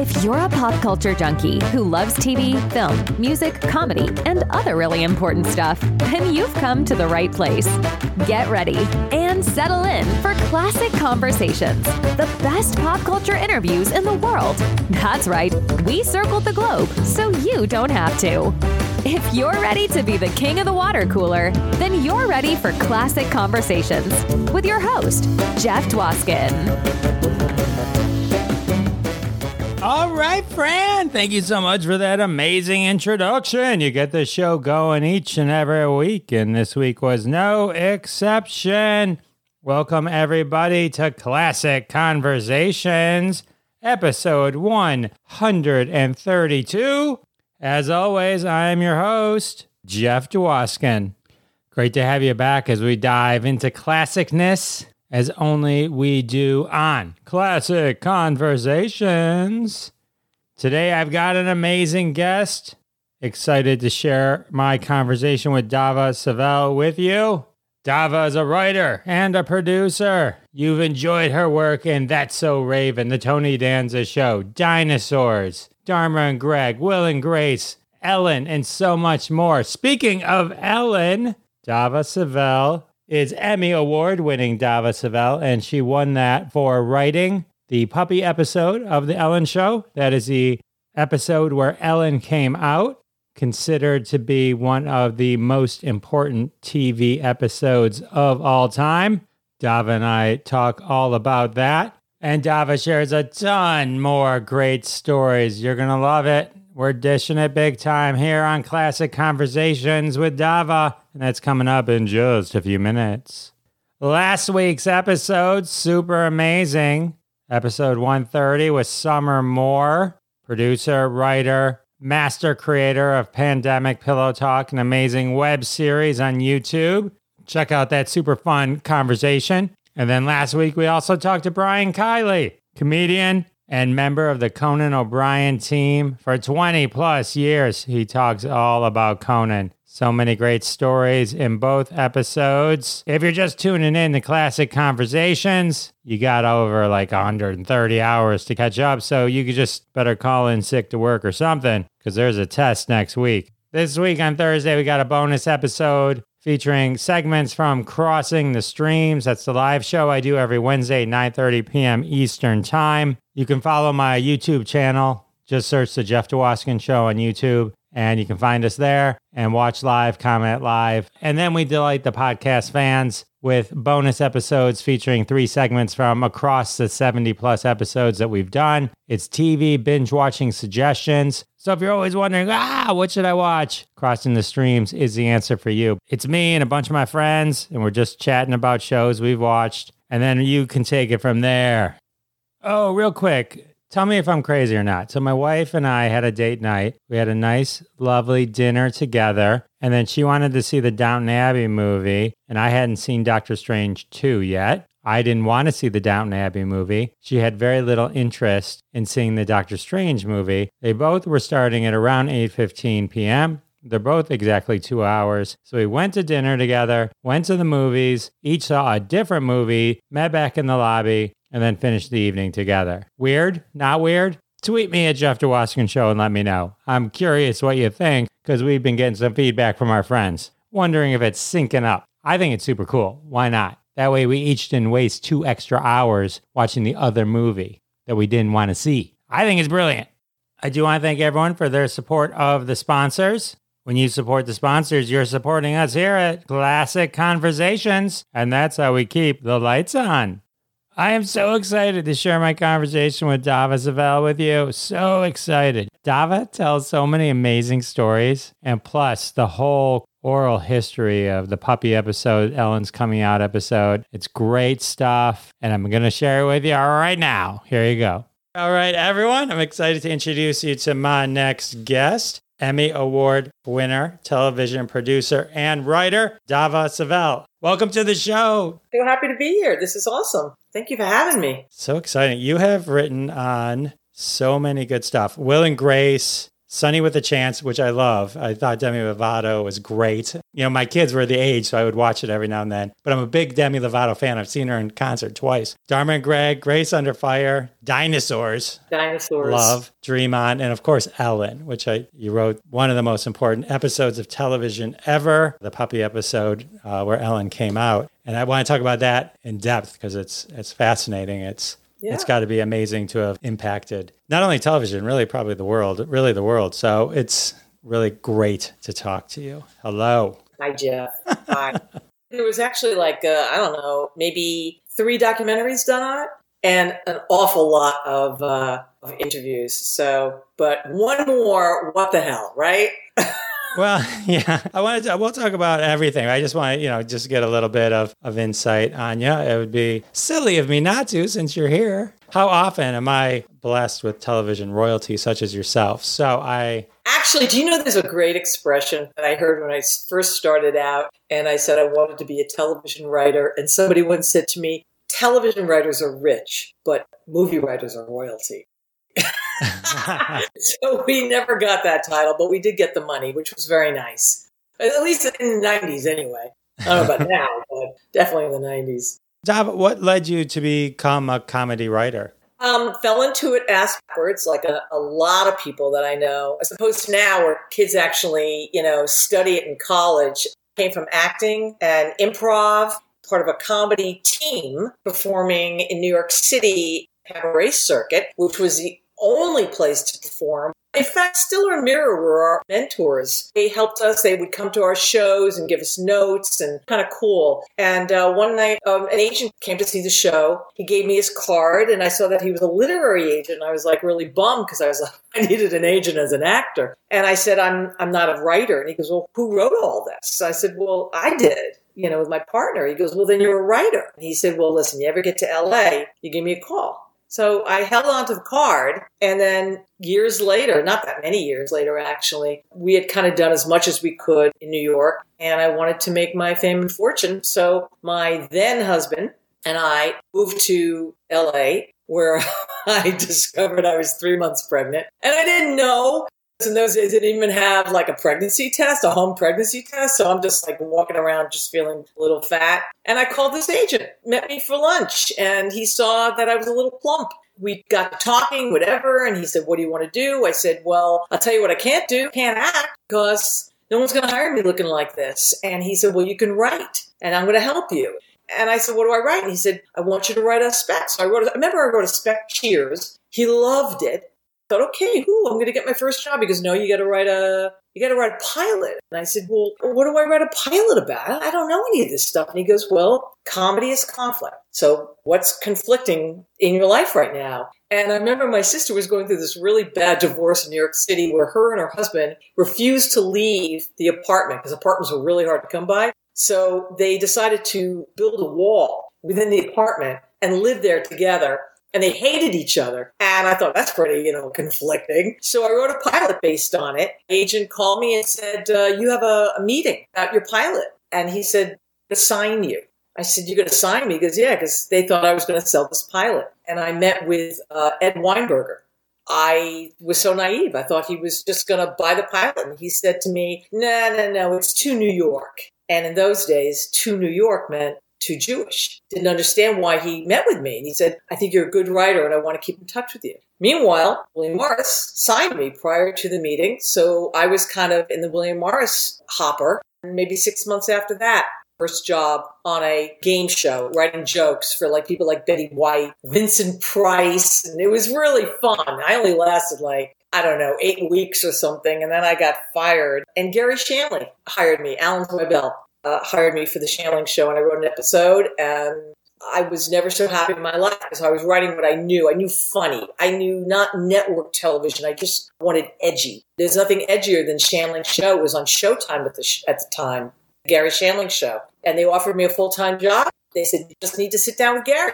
If you're a pop culture junkie who loves TV, film, music, comedy, and other really important stuff, then you've come to the right place. Get ready and settle in for Classic Conversations, the best pop culture interviews in the world. That's right, we circled the globe so you don't have to. If you're ready to be the king of the water cooler, then you're ready for Classic Conversations with your host, Jeff Dwoskin. All right, Fran, thank you so much for that amazing introduction. You get the show going each and every week, and this week was no exception. Welcome, everybody, to Classic Conversations, episode 132. As always, I am your host, Jeff Dwoskin. Great to have you back as we dive into classicness, as only we do on Classic Conversations. Today, I've got an amazing guest. Excited to share my conversation with Dava Savel with you. Dava is a writer and a producer. You've enjoyed her work in That's So Raven, The Tony Danza Show, Dinosaurs, Dharma and Greg, Will and Grace, Ellen, and so much more. Speaking of Ellen, Dava Savel is Emmy Award-winning Dava Savel, and she won that for writing the puppy episode of The Ellen Show. That is the episode where Ellen came out, considered to be one of the most important TV episodes of all time. Dava and I talk all about that, and Dava shares a ton more great stories. You're going to love it. We're dishing it big time here on Classic Conversations with Dava, and that's coming up in just a few minutes. Last week's episode, super amazing. Episode 130 with Summer Moore, producer, writer, master creator of Pandemic Pillow Talk, an amazing web series on YouTube. Check out that super fun conversation. And then last week, we also talked to Brian Kiley, comedian and member of the Conan O'Brien team for 20 plus years. He talks all about Conan. So many great stories in both episodes. If you're just tuning in to Classic Conversations, you got over like 130 hours to catch up, so you could just better call in sick to work or something, because there's a test next week. This week on Thursday, we got a bonus episode featuring segments from Crossing the Streams. That's the live show I do every Wednesday, 9:30 p.m. Eastern Time. You can follow my YouTube channel. Just search The Jeff Dwoskin Show on YouTube, and you can find us there and watch live, comment live. And then we delight the podcast fans with bonus episodes featuring three segments from across the 70-plus episodes that we've done. It's TV binge-watching suggestions. So if you're always wondering, what should I watch? Crossing the Streams is the answer for you. It's me and a bunch of my friends, and we're just chatting about shows we've watched, and then you can take it from there. Oh, real quick, tell me if I'm crazy or not. So my wife and I had a date night. We had a nice, lovely dinner together. And then she wanted to see the Downton Abbey movie. And I hadn't seen Doctor Strange 2 yet. I didn't want to see the Downton Abbey movie. She had very little interest in seeing the Doctor Strange movie. They both were starting at around 8:15 p.m. They're both exactly 2 hours. So we went to dinner together, went to the movies, each saw a different movie, met back in the lobby, and then finish the evening together. Weird? Not weird? Tweet me at Jeff Dwoskin Show and let me know. I'm curious what you think, because we've been getting some feedback from our friends, wondering if it's syncing up. I think it's super cool. Why not? That way we each didn't waste 2 extra hours watching the other movie that we didn't want to see. I think it's brilliant. I do want to thank everyone for their support of the sponsors. When you support the sponsors, you're supporting us here at Classic Conversations, and that's how we keep the lights on. I am so excited to share my conversation with Dava Savel with you. So excited. Dava tells so many amazing stories, and plus the whole oral history of the puppy episode, Ellen's coming out episode. It's great stuff, and I'm going to share it with you right now. Here you go. All right, everyone. I'm excited to introduce you to my next guest, Emmy Award winner, television producer, and writer, Dava Savel. Welcome to the show. So happy to be here. This is awesome. Thank you for having me. So exciting. You have written on so many good stuff. Will and Grace, Sunny with a Chance, which I love. I thought Demi Lovato was great. You know, my kids were the age, so I would watch it every now and then. But I'm a big Demi Lovato fan. I've seen her in concert twice. Dharma and Greg, Grace Under Fire, Dinosaurs. Love, Dream On, and of course, Ellen, which you wrote one of the most important episodes of television ever, the puppy episode where Ellen came out. And I want to talk about that in depth because it's fascinating. It's got to be amazing to have impacted not only television, really the world. So it's really great to talk to you. Hello. Hi, Jeff. Hi. There was actually maybe 3 documentaries done on it and an awful lot of interviews. So, but one more, what the hell, right? Well, yeah, we'll talk about everything. I just want to, just get a little bit of insight on you. It would be silly of me not to, since you're here. How often am I blessed with television royalty such as yourself? So Actually, do you know there's a great expression that I heard when I first started out, and I said I wanted to be a television writer, and somebody once said to me, television writers are rich, but movie writers are royalty. So we never got that title, but we did get the money, which was very nice. At least in the 90s anyway. I don't know about now, but definitely in the 90s. Dava, what led you to become a comedy writer? Fell into it ass backwards, like a lot of people that I know. I suppose now where kids actually, study it in college. Came from acting and improv, part of a comedy team performing in New York City cabaret circuit, which was the only place to perform. In fact, Stiller and Mirror were our mentors. They helped us. They would come to our shows and give us notes, and kind of cool. And one night, an agent came to see the show. He gave me his card, and I saw that he was a literary agent. And I was really bummed because I was I needed an agent as an actor. And I said, I'm not a writer. And he goes, well, who wrote all this? So I said, well, I did. With my partner. He goes, well, then you're a writer. And he said, well, listen, you ever get to LA, you give me a call. So I held on to the card, and then years later, not that many years later, actually, we had kind of done as much as we could in New York, and I wanted to make my fame and fortune. So my then husband and I moved to LA, where I discovered I was 3 months pregnant, and I didn't know. In those days, they didn't even have a pregnancy test, a home pregnancy test. So I'm just walking around just feeling a little fat. And I called this agent, met me for lunch, and he saw that I was a little plump. We got talking, whatever. And he said, what do you want to do? I said, well, I'll tell you what I can't do. Can't act because no one's going to hire me looking like this. And he said, well, you can write and I'm going to help you. And I said, what do I write? And he said, I want you to write a spec. So I wrote a spec, Cheers. He loved it. Thought, okay, I'm going to get my first job. He goes, no, you got to write a pilot. And I said, well, what do I write a pilot about? I don't know any of this stuff. And he goes, well, comedy is conflict. So what's conflicting in your life right now? And I remember my sister was going through this really bad divorce in New York City where her and her husband refused to leave the apartment because apartments were really hard to come by. So they decided to build a wall within the apartment and live there together. And they hated each other. And I thought, that's pretty, conflicting. So I wrote a pilot based on it. Agent called me and said, you have a meeting about your pilot. And he said, to sign you. I said, you're going to sign me? He goes, yeah, because they thought I was going to sell this pilot. And I met with Ed Weinberger. I was so naive. I thought he was just going to buy the pilot. And he said to me, no, it's too New York. And in those days, too New York meant too Jewish. Didn't understand why he met with me. And he said, I think you're a good writer and I want to keep in touch with you. Meanwhile, William Morris signed me prior to the meeting. So I was kind of in the William Morris hopper. And maybe 6 months after that, first job on a game show, writing jokes for people like Betty White, Vincent Price. And it was really fun. I only lasted 8 weeks or something. And then I got fired. And Gary Shandling hired me, Alan Hoybell. Hired me for The Shandling Show, and I wrote an episode, and I was never so happy in my life because I was writing what I knew. I knew funny. I knew not network television. I just wanted edgy. There's nothing edgier than Shandling Show. It was on Showtime at the time, Gary Shandling Show, and they offered me a full-time job. They said, you just need to sit down with Gary.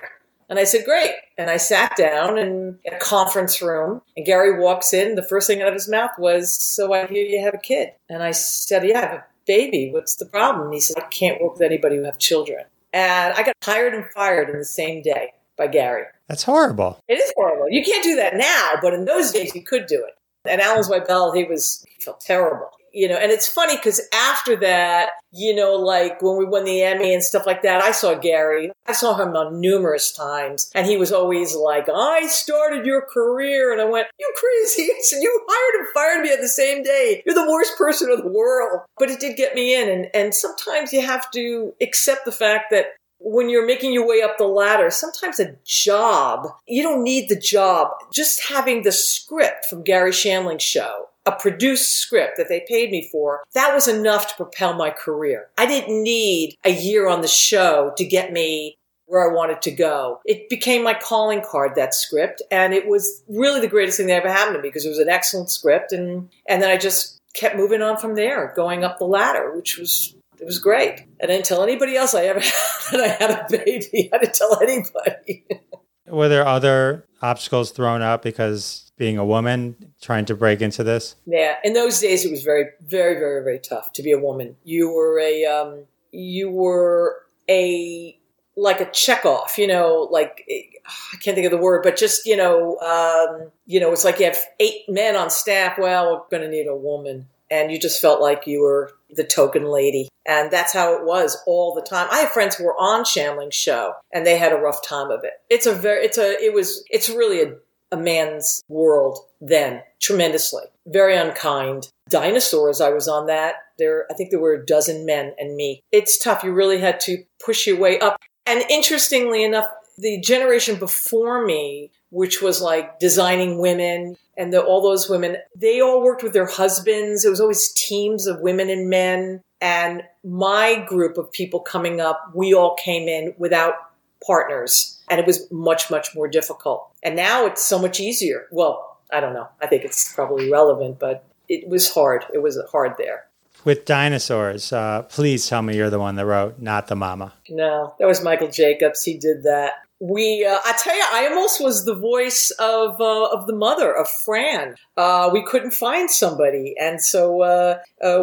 And I said, great. And I sat down in a conference room, and Gary walks in. The first thing out of his mouth was, so I hear you have a kid. And I said, yeah, I have a baby, what's the problem? And he said, I can't work with anybody who have children. And I got hired and fired in the same day by Gary. That's horrible. It is horrible. You can't do that now, but in those days you could do it. And Alan Zweibel, he felt terrible. You know, and it's funny because after that, you know, like when we won the Emmy and stuff like that, I saw him on numerous times. And he was always like, I started your career. And I went, you crazy. I said, you hired and fired me at the same day. You're the worst person in the world. But it did get me in. And sometimes you have to accept the fact that when you're making your way up the ladder, sometimes a job, you don't need the job. Just having the script from Gary Shandling's show, a produced script that they paid me for, that was enough to propel my career. I didn't need a year on the show to get me where I wanted to go. It became my calling card, that script, and it was really the greatest thing that ever happened to me because it was an excellent script, and then I just kept moving on from there, going up the ladder, which was... it was great. I didn't tell anybody else I ever had that I had a baby. I didn't tell anybody. Were there other obstacles thrown up because being a woman, trying to break into this? Yeah. In those days, it was very, very, very, very tough to be a woman. You were like a checkoff, you know, like, I can't think of the word, but just, you know, it's like you have 8 men on staff. Well, we're going to need a woman. And you just felt like you were the token lady. And that's how it was all the time. I have friends who were on Shandling's show and they had a rough time of it. It's really a man's world then, tremendously. Very unkind. Dinosaurs, I was on that. I think there were 12 men and me. It's tough. You really had to push your way up. And interestingly enough, the generation before me, which was like Designing Women and all those women, they all worked with their husbands. It was always teams of women and men. And my group of people coming up, we all came in without partners. And it was much, much more difficult. And now it's so much easier. Well, I don't know. I think it's probably relevant, but it was hard. It was hard there. With Dinosaurs, please tell me you're the one that wrote, not the mama. No, that was Michael Jacobs. He did that. I tell you, I almost was the voice of the mother of Fran. We couldn't find somebody, and so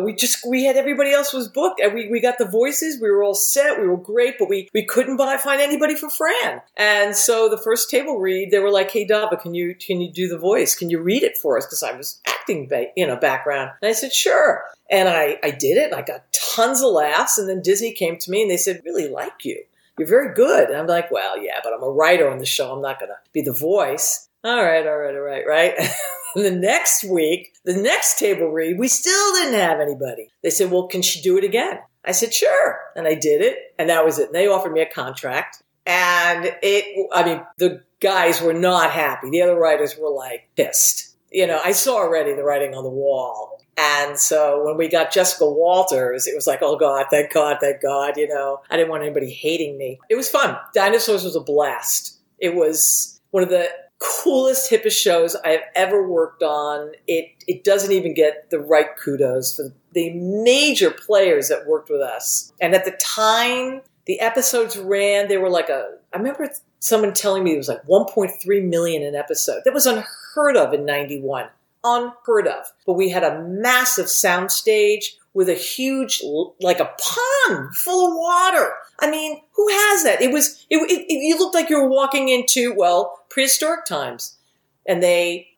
we had everybody else was booked, and we got the voices. We were all set. We were great, but we couldn't find anybody for Fran. And so the first table read, they were like, "Hey, Dava, can you do the voice? Can you read it for us?" Because I was acting, background, and I said, "Sure." And I did it, and I got tons of laughs, and then Disney came to me, and they said, really like you. You're very good. And I'm like, well, yeah, but I'm a writer on the show. I'm not going to be the voice. All right. And the next table read, we still didn't have anybody. They said, well, can she do it again? I said, sure. And I did it. And that was it. And they offered me a contract. And the guys were not happy. The other writers were like pissed. You know, I saw already the writing on the wall. And so when we got Jessica Walters, it was like, oh, God, thank God, thank God. You know, I didn't want anybody hating me. It was fun. Dinosaurs was a blast. It was one of the coolest, hippest shows I've ever worked on. It doesn't even get the right kudos for the major players that worked with us. And at the time the episodes ran, they were like I remember someone telling me it was like 1.3 million an episode. That was unheard of in 91. Unheard of. But we had a massive soundstage with a huge, like a pond full of water. I mean, who has that? You looked like you were walking into, well, prehistoric times. And they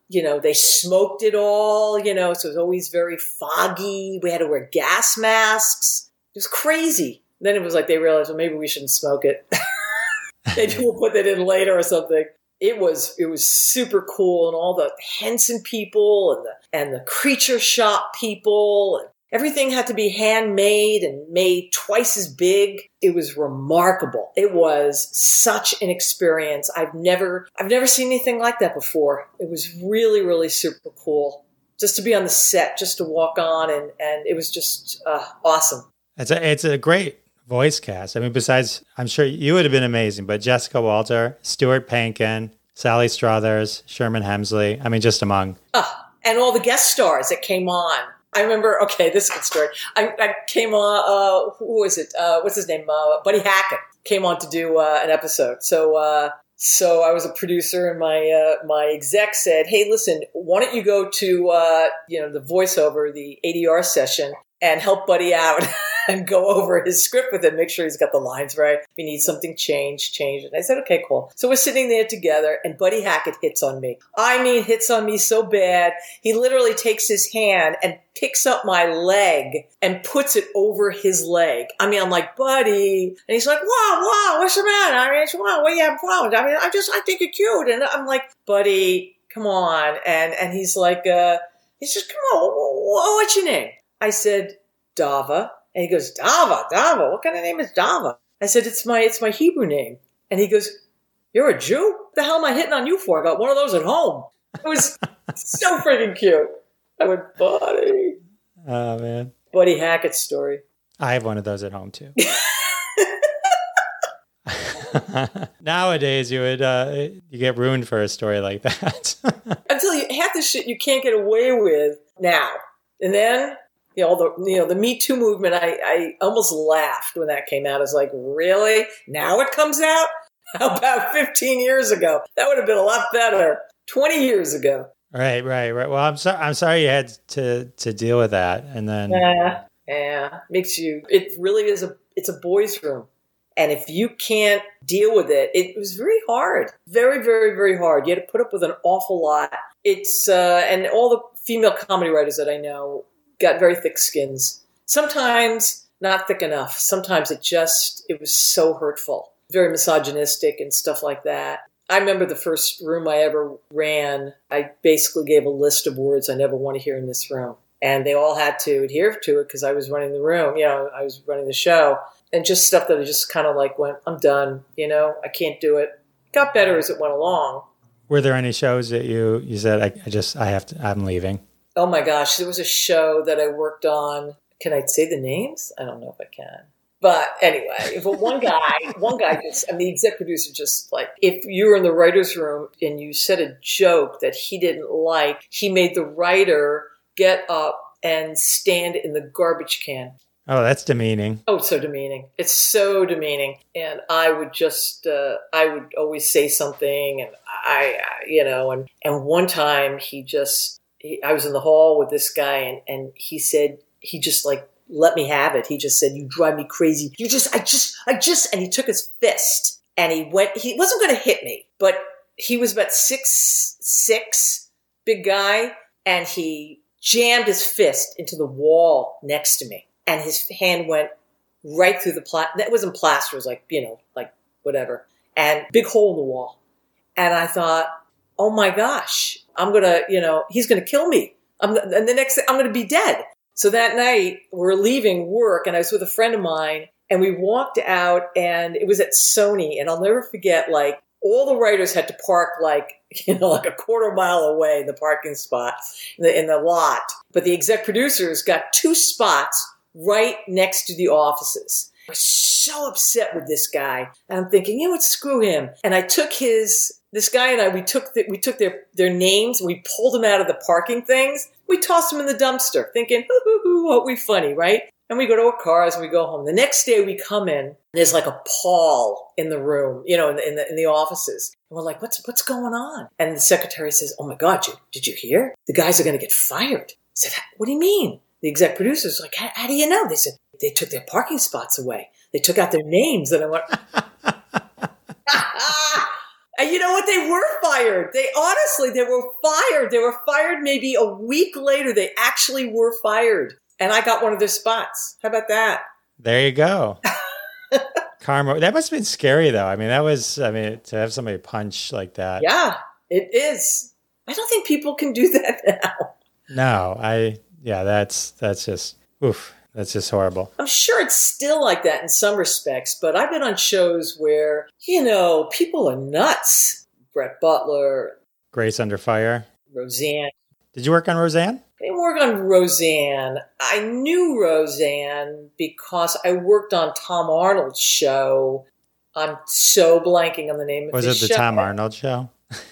smoked it all, so it was always very foggy. We had to wear gas masks. It was crazy. And then it was like they realized, well, maybe we shouldn't smoke it. Maybe we'll put that in later or something. It was super cool, and all the Henson people and the creature shop people, and everything had to be handmade and made twice as big. It was remarkable. It was such an experience. I've never seen anything like that before. It was really, really super cool just to be on the set, just to walk on, and it was just awesome. It's a great voice cast. I mean, besides, I'm sure you would have been amazing, but Jessica Walter, Stuart Pankin, Sally Struthers, Sherman Hemsley. I mean, just among. And all the guest stars that came on. I remember, okay, this is a good story. I came on, who was it? What's his name? Buddy Hackett came on to do an episode. So I was a producer, and my exec said, hey, listen, why don't you go to, the voiceover, the ADR session, and help Buddy out? and go over his script with him, make sure he's got the lines right. If you need something changed, change it. And I said, okay, cool. So we're sitting there together and Buddy Hackett hits on me. I mean, hits on me so bad. He literally takes his hand and picks up my leg and puts it over his leg. I mean, I'm like, Buddy. And he's like, wow, what's the matter? I mean, it's, wow, what do you have problems? I mean, I think you're cute. And I'm like, Buddy, come on. And he's like, he says, come on, what's your name? I said, Dava. And he goes, Dava, what kind of name is Dava? I said, it's my Hebrew name. And he goes, you're a Jew? What the hell am I hitting on you for? I got one of those at home. It was so freaking cute. I went, Buddy. Oh, man. Buddy Hackett's story. I have one of those at home, too. Nowadays, you get ruined for a story like that. I'm telling you, half the shit you can't get away with now. And then, the Me Too movement, I almost laughed when that came out. I was like, really? Now it comes out? How about 15 years ago? That would have been a lot better. 20 years ago. Right. Well, I'm sorry you had to deal with that. And then yeah, it really is it's a boys' room. And if you can't deal with it, it was very hard. Very, very, very hard. You had to put up with an awful lot. It's and all the female comedy writers that I know got very thick skins. Sometimes not thick enough. Sometimes it was so hurtful. Very misogynistic and stuff like that. I remember the first room I ever ran, I basically gave a list of words I never want to hear in this room. And they all had to adhere to it because I was running the room, I was running the show. And just stuff that I just kind of like went, I'm done, I can't do it. It got better as it went along. Were there any shows that you said, I'm leaving? Oh my gosh, there was a show that I worked on. Can I say the names? I don't know if I can. But anyway, but one guy just, the exec producer just like, if you were in the writer's room and you said a joke that he didn't like, he made the writer get up and stand in the garbage can. Oh, that's demeaning. Oh, it's so demeaning. It's so demeaning. And I would just, I would always say something and and one time I was in the hall with this guy and he said, he just like, let me have it. He just said, you drive me crazy. And he took his fist and he wasn't going to hit me, but he was about 6'6", big guy. And he jammed his fist into the wall next to me. And his hand went right through the plaster. That wasn't plaster. It was like, like whatever. And big hole in the wall. And I thought, oh my gosh, I'm going to, he's going to kill me. And the next thing I'm going to be dead. So that night, we're leaving work, and I was with a friend of mine, and we walked out, and it was at Sony, and I'll never forget, like, all the writers had to park, like, like a quarter mile away in the parking spot, in the lot. But the exec producers got 2 spots right next to the offices. I was so upset with this guy, and I'm thinking, what, screw him. And I took this guy and I, we took their names, and we pulled them out of the parking things. We tossed them in the dumpster thinking, what we funny, right? And we go to our cars and we go home. The next day we come in, there's like a pall in the room, in the offices. And we're like, what's going on? And the secretary says, oh my God, did you hear? The guys are going to get fired. I said, what do you mean? The exec producer's like, how do you know? They said, they took their parking spots away. They took out their names. And I went, and you know what? They were fired. They were fired. They were fired maybe a week later. They actually were fired. And I got one of their spots. How about that? There you go. Karma. That must have been scary, though. I mean, to have somebody punch like that. Yeah, it is. I don't think people can do that now. No, that's just, oof. That's just horrible. I'm sure it's still like that in some respects, but I've been on shows where, people are nuts. Brett Butler. Grace Under Fire. Roseanne. Did you work on Roseanne? I didn't work on Roseanne. I knew Roseanne because I worked on Tom Arnold's show. I'm so blanking on the name of the show. Was it the Tom Arnold Show?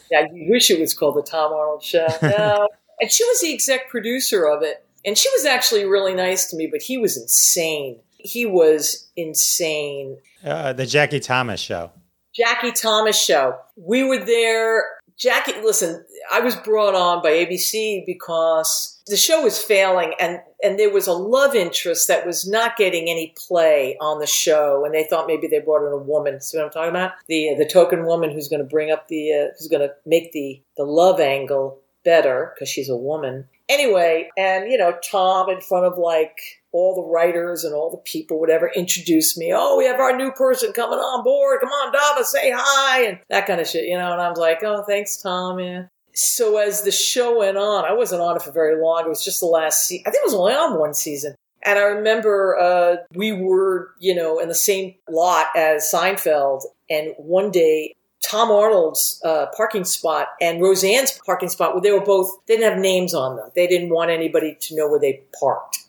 Yeah, I wish it was called the Tom Arnold Show. No. And she was the exec producer of it. And she was actually really nice to me, but he was insane. He was insane. The Jackie Thomas Show. Jackie Thomas Show. We were there. Jackie, listen, I was brought on by ABC because the show was failing, and there was a love interest that was not getting any play on the show, and they thought maybe they brought in a woman. See what I'm talking about? The token woman who's going to bring up who's going to make the love angle better because she's a woman. Anyway, and, you know, Tom, in front of like all the writers and all the people, whatever, introduced me. Oh, we have our new person coming on board. Come on, Dava, say hi, and that kind of shit, you know. And I was like, oh, thanks, Tom, yeah. So as the show went on, I wasn't on it for very long. It was just the last season. I think it was only on one season. And I remember we were, you know, in the same lot as Seinfeld. And one day, Tom Arnold's parking spot and Roseanne's parking spot, they were both, they didn't have names on them. They didn't want anybody to know where they parked.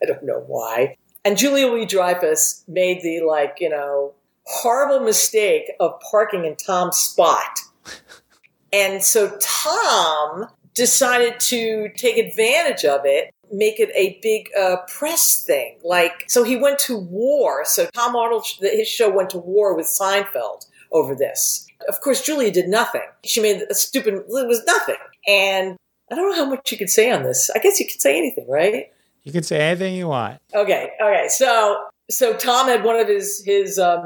I don't know why. And Julia Louis-Dreyfus made the, like, you know, horrible mistake of parking in Tom's spot. And so Tom decided to take advantage of it, make it a big press thing. Like, so he went to war. So Tom Arnold, his show went to war with Seinfeld over this. Of course, Julia did nothing. She made a stupid, it was nothing. And I don't know how much you could say on this. I guess you could say anything, right? You could say anything you want. Okay. So Tom had one of his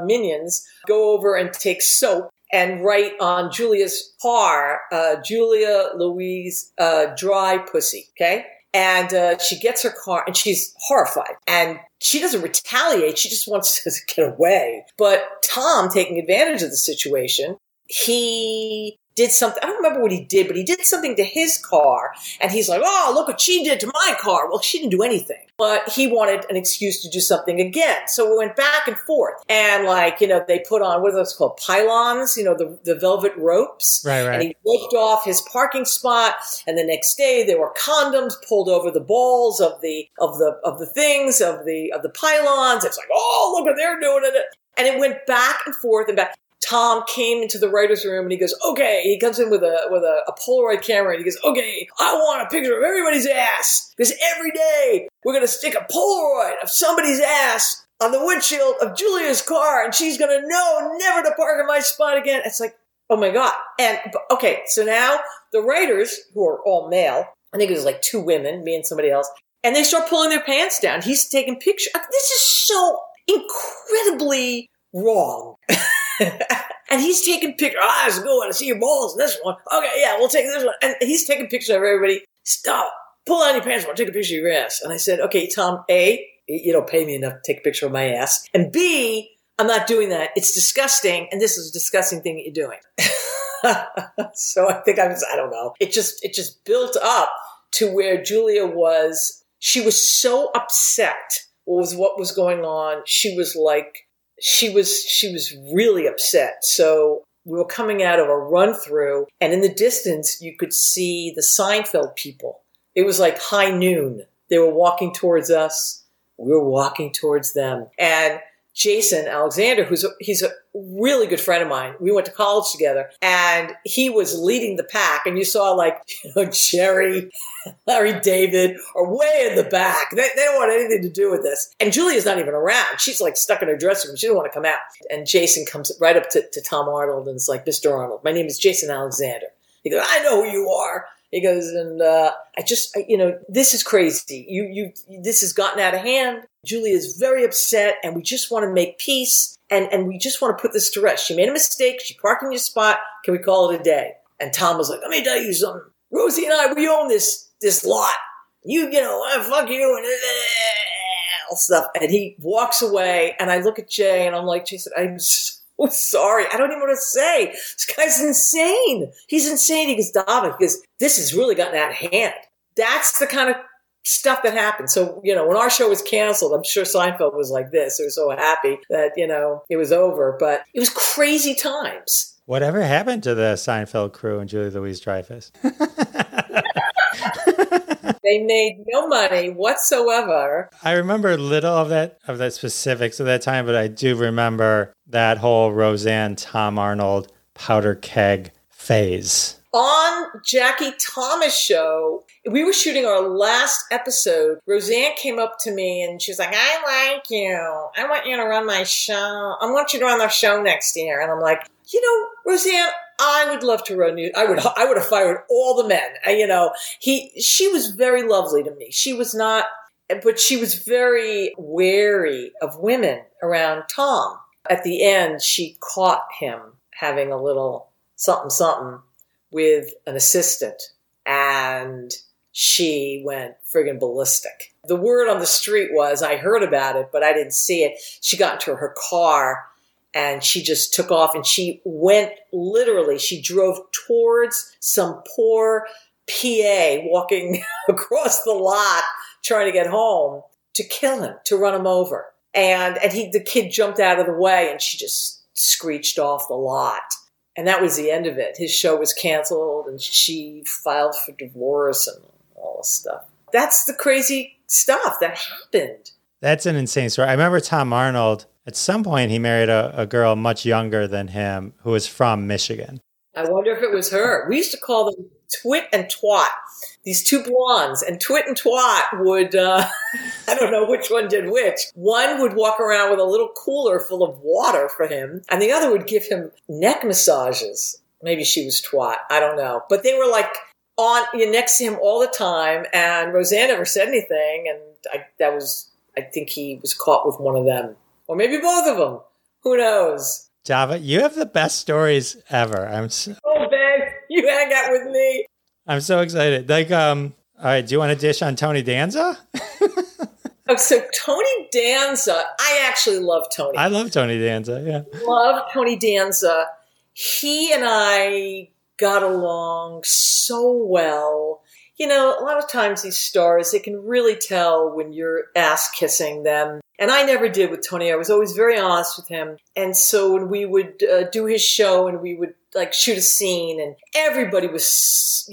minions go over and take soap and write on Julia's car, Julia Louise Dry Pussy, okay? And she gets her car, and she's horrified. And she doesn't retaliate. She just wants to get away. But Tom, taking advantage of the situation, he did something. I don't remember what he did, but he did something to his car. And he's like, oh, look what she did to my car. Well, she didn't do anything. But he wanted an excuse to do something again. So we went back and forth. And, like, you know, they put on, what are those called? Pylons, you know, the velvet ropes. Right. And he ripped off his parking spot. And the next day there were condoms pulled over the balls of the pylons. It's like, oh, look what they're doing. And it went back and forth and back. Tom came into the writer's room and he goes, okay, he comes in with a Polaroid camera and he goes, okay, I want a picture of everybody's ass because every day we're going to stick a Polaroid of somebody's ass on the windshield of Julia's car and she's going to know never to park in my spot again. It's like, oh my God. And okay, so now the writers, who are all male, I think it was like two women, me and somebody else, and they start pulling their pants down. He's taking pictures. This is so incredibly wrong. And he's taking pictures. Ah, it's a good one. I see your balls in this one. Okay, yeah, we'll take this one. And he's taking pictures of everybody. Stop. Pull down your pants. I'll take a picture of your ass. And I said, okay, Tom, A, you don't pay me enough to take a picture of my ass. And B, I'm not doing that. It's disgusting. And this is a disgusting thing that you're doing. So I think I don't know. It just built up to where Julia was. She was so upset with what was going on. She was like, she was really upset. So we were coming out of a run through, and in the distance, you could see the Seinfeld people. It was like high noon. They were walking towards us. We were walking towards them. And Jason Alexander, he's a really good friend of mine. We went to college together, and he was leading the pack. And you saw, like, you know, Jerry, Larry David are way in the back. They don't want anything to do with this. And Julia's not even around. She's, like, stuck in her dressing room. She didn't want to come out. And Jason comes right up to Tom Arnold, and it's like, Mr. Arnold, my name is Jason Alexander. He goes, I know who you are. He goes, and you know, this is crazy. You, this has gotten out of hand. Julia is very upset, and we just want to make peace, and we just want to put this to rest. She made a mistake. She parked in your spot. Can we call it a day? And Tom was like, let me tell you something. Rosie and I, we own this lot. You know, fuck you, and all stuff. And he walks away, and I look at Jay, and I'm like, Jason, I'm so sorry. I don't even know what to say. This guy's insane. He's insane. He goes, Dava, because this has really gotten out of hand. That's the kind of stuff that happened. So, you know, when our show was canceled, I'm sure Seinfeld was like this. They were so happy that, you know, it was over. But it was crazy times. Whatever happened to the Seinfeld crew and Julia Louis-Dreyfus? They made no money whatsoever. I remember little of that specifics of that time, but I do remember that whole Roseanne, Tom Arnold, powder keg phase. On Jackie Thomas Show, we were shooting our last episode. Roseanne came up to me and she was like, I like you. I want you to run my show. I want you to run the show next year. And I'm like, you know, Roseanne, I would love to run you. I would have fired all the men. She was very lovely to me. She was not, but she was very wary of women around Tom. At the end, she caught him having a little something, something with an assistant, and she went friggin' ballistic. The word on the street was, I heard about it, but I didn't see it. She got into her car and she just took off, and she went literally, she drove towards some poor PA walking across the lot trying to get home to kill him, to run him over. And the kid jumped out of the way, and she just screeched off the lot. And that was the end of it. His show was canceled, and she filed for divorce and all this stuff. That's the crazy stuff that happened. That's an insane story. I remember Tom Arnold, at some point he married a girl much younger than him who was from Michigan. I wonder if it was her. We used to call them Twit and Twat. These two blondes, and Twit and Twat would, I don't know which one did which. One would walk around with a little cooler full of water for him, and the other would give him neck massages. Maybe she was Twat. I don't know. But they were like next to him all the time, and Roseanne never said anything, and I think he was caught with one of them. Or maybe both of them. Who knows? Dava, you have the best stories ever. Oh, babe, you hang out with me. I'm so excited. All right, do you want to dish on Tony Danza? Oh, so Tony Danza, I actually love Tony. I love Tony Danza, yeah. Love Tony Danza. He and I got along so well. A lot of times these stars, they can really tell when you're ass-kissing them. And I never did with Tony. I was always very honest with him. And so when we would do his show and we would shoot a scene, and everybody was,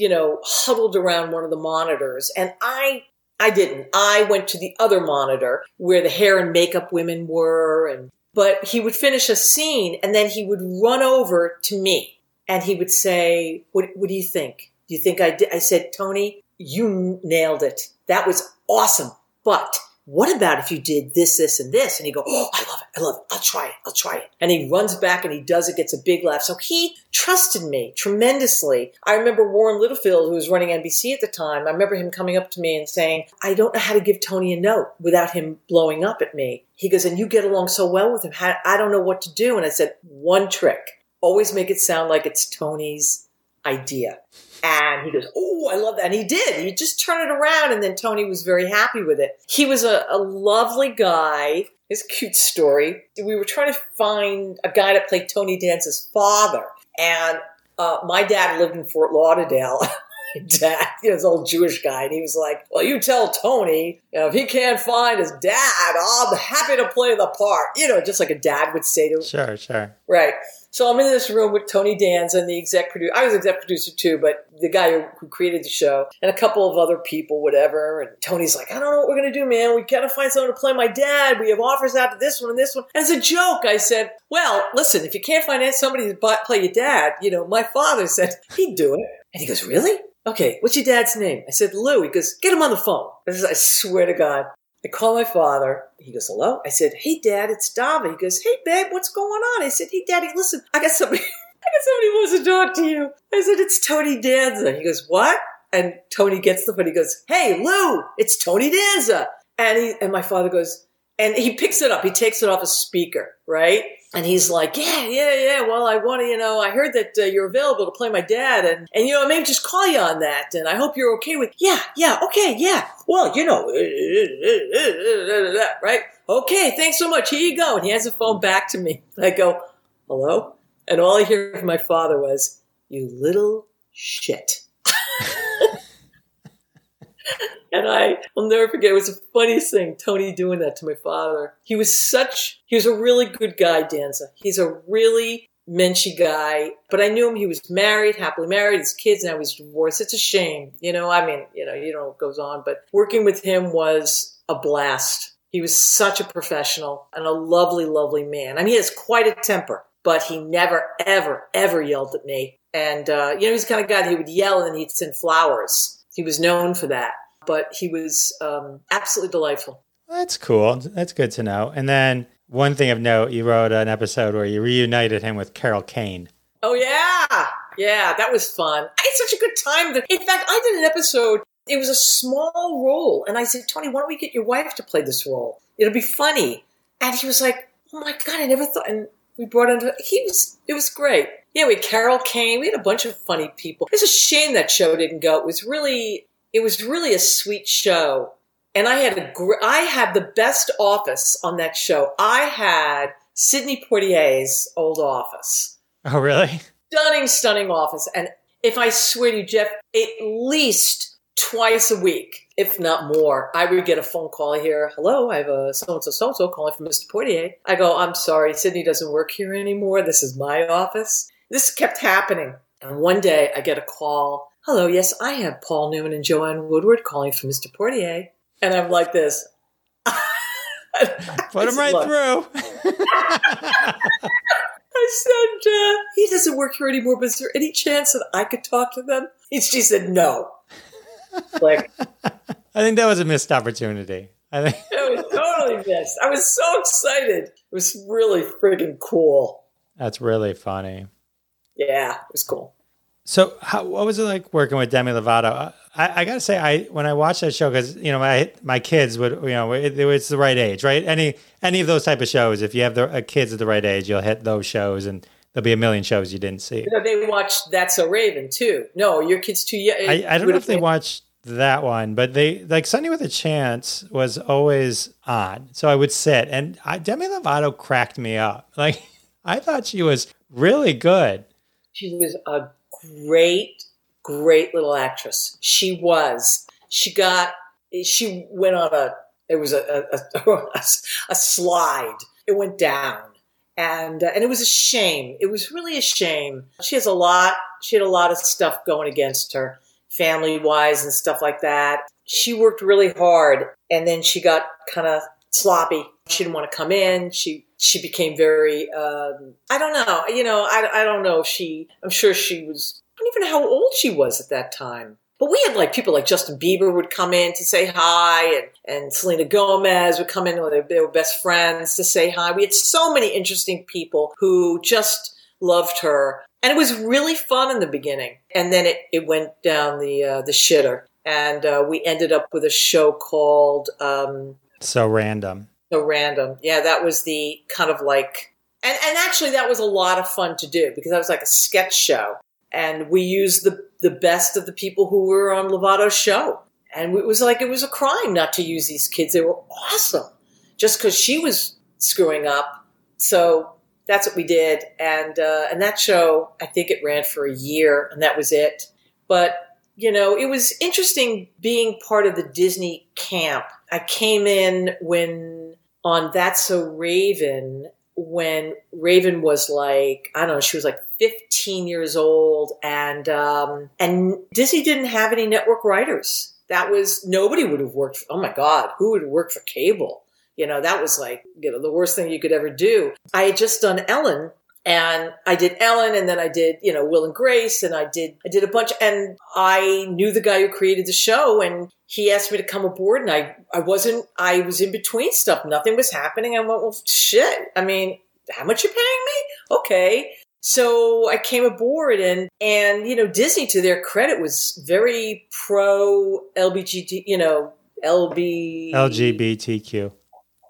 huddled around one of the monitors. And I didn't. I went to the other monitor where the hair and makeup women were. But he would finish a scene, and then he would run over to me and he would say, what do you think? Do you think I did? I said, Tony, you nailed it. That was awesome. But what about if you did this, this, and this? And he'd go, oh, I love it. I'll try it. And he runs back and he does it, gets a big laugh. So he trusted me tremendously. I remember Warren Littlefield, who was running NBC at the time, I remember him coming up to me and saying, I don't know how to give Tony a note without him blowing up at me. He goes, and you get along so well with him. I don't know what to do. And I said, one trick. Always make it sound like it's Tony's idea. And he goes, oh, I love that. And he did. He just turned it around. And then Tony was very happy with it. He was a lovely guy. His cute story. We were trying to find a guy to play Tony Danza's father. And my dad lived in Fort Lauderdale. Dad, this old Jewish guy. And he was like, well, you tell Tony, if he can't find his dad, I'm happy to play the part. Just like a dad would say to him. Sure. Right. So I'm in this room with Tony Danza and the exec producer. I was exec producer too, but the guy who created the show and a couple of other people, whatever. And Tony's like, I don't know what we're going to do, man. We got to find someone to play my dad. We have offers out to this one and this one. As a joke, I said, well, listen, if you can't find somebody to play your dad, my father said he'd do it. And he goes, really? Okay, what's your dad's name? I said, Lou. He goes, get him on the phone. I swear to God. I call my father. He goes, hello? I said, hey, Dad, it's Dava. He goes, hey, babe, what's going on? I said, hey, Daddy, listen, I got somebody who wants to talk to you. I said, it's Tony Danza. He goes, what? And Tony gets the phone. He goes, hey, Lou, it's Tony Danza. And my father goes, and he picks it up. He takes it off a speaker, right? And he's like, yeah. Well, I want to, I heard that you're available to play my dad. And maybe just call you on that. And I hope you're okay with, yeah, okay. Well, right? Okay, thanks so much. Here you go. And he hands the phone back to me. And I go, hello? And all I hear from my father was, you little shit. And I'll never forget, it was the funniest thing, Tony doing that to my father. He was a really good guy, Danza. He's a really menschy guy. But I knew him. He was married, happily married, his kids, now he's divorced. It's a shame. What goes on. But working with him was a blast. He was such a professional and a lovely, lovely man. I mean, he has quite a temper, but he never, ever, ever yelled at me. And, he's the kind of guy that he would yell and he'd send flowers. He was known for that. But he was absolutely delightful. That's cool. That's good to know. And then one thing of note, you wrote an episode where you reunited him with Carol Kane. Oh, yeah. Yeah, that was fun. I had such a good time. In fact, I did an episode. It was a small role. And I said, Tony, why don't we get your wife to play this role? It'll be funny. And he was like, oh, my God, I never thought. And we brought him to, it was great. Yeah, we had Carol Kane. We had a bunch of funny people. It's a shame that show didn't go. It was really a sweet show. And I had the best office on that show. I had Sidney Poitier's old office. Oh, really? Stunning, stunning office. And if I swear to you, Jeff, at least twice a week, if not more, I would get a phone call here. Hello, I have a so-and-so calling from Mr. Poitier. I go, I'm sorry, Sidney doesn't work here anymore. This is my office. This kept happening. And one day I get a call. Hello, yes, I have Paul Newman and Joanne Woodward calling from Mr. Poitier. And I'm like this. Put him right through. I said, he doesn't work here anymore, but is there any chance that I could talk to them? She said, no. Like, I think that was a missed opportunity. I think it was totally missed. I was so excited. It was really friggin' cool. That's really funny. Yeah, it was cool. So what was it like working with Demi Lovato? I got to say, when I watched that show, because, you know, my kids would, you know, it's the right age, right? Any of those type of shows, if you have kids at the right age, you'll hit those shows and there'll be a million shows you didn't see. You know, they watched That's So Raven, too. No, your kids too young. I don't know if they watched that one, but they, like, Sunny with a Chance was always on. So I would sit, and Demi Lovato cracked me up. Like, I thought she was really good. She was a great little actress. She was. She went on it was a slide. It went down. And it was a shame. It was really a shame. She had a lot of stuff going against her, family-wise and stuff like that. She worked really hard, and then she got kind of sloppy. She didn't want to come in. She became very, I don't know. You know, I don't know if I'm sure she was, I don't even know how old she was at that time. But we had like people like Justin Bieber would come in to say hi, and Selena Gomez would come in with they were best friends to say hi. We had so many interesting people who just loved her. And it was really fun in the beginning. And then it went down the shitter. And we ended up with a show called... So Random. So Random. Yeah, that was the kind of like, and actually that was a lot of fun to do because that was like a sketch show, and we used the best of the people who were on Lovato's show, and it was a crime not to use these kids. They were awesome, just because she was screwing up. So that's what we did, and that show, I think it ran for a year, and that was it. But you know, it was interesting being part of the Disney camp. I came in on That's So Raven, when Raven was like, I don't know, she was like 15 years old, and Disney didn't have any network writers. Nobody would have worked for, oh my God, who would have worked for cable? You know, that was like, you know, the worst thing you could ever do. I had just done Ellen, and I did Ellen, and then I did, you know, Will and Grace, and I did a bunch, and I knew the guy who created the show, and he asked me to come aboard, and I was in between stuff. Nothing was happening. I went, well, shit. I mean, how much are you paying me? Okay. So I came aboard, and you know, Disney, to their credit, was very pro LGBT, you know, LGBTQ.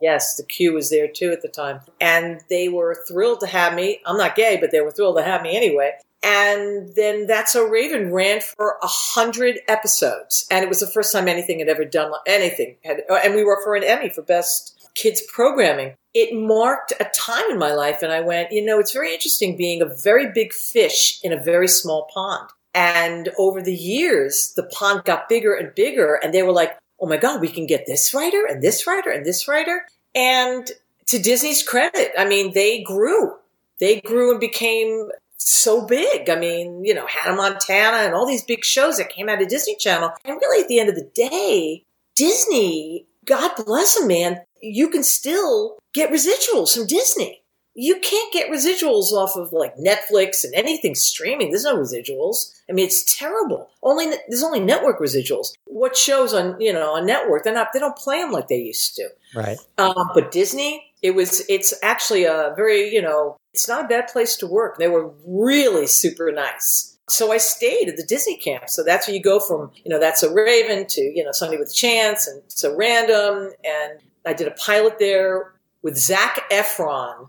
Yes, the Q was there too at the time. And they were thrilled to have me. I'm not gay, but they were thrilled to have me anyway. And then That's So Raven ran for 100 episodes. And it was the first time anything had ever done anything. And we were for an Emmy for Best Kids Programming. It marked a time in my life. And I went, you know, it's very interesting being a very big fish in a very small pond. And over the years, the pond got bigger and bigger. And they were like, oh my God, we can get this writer and this writer and this writer. And to Disney's credit, I mean, they grew and became so big. I mean, you know, Hannah Montana and all these big shows that came out of Disney Channel. And really at the end of the day, Disney, God bless them, man, you can still get residuals from Disney. You can't get residuals off of like Netflix and anything streaming. There's no residuals. I mean, it's terrible. There's only network residuals. What shows on, you know, on network, they don't play them like they used to. Right. But Disney, it's actually a very, you know, It's not a bad place to work. They were really super nice. So I stayed at the Disney camp. So that's where you go from, That's So Raven to, Sunny with a Chance and So Random. And I did a pilot there with Zac Efron.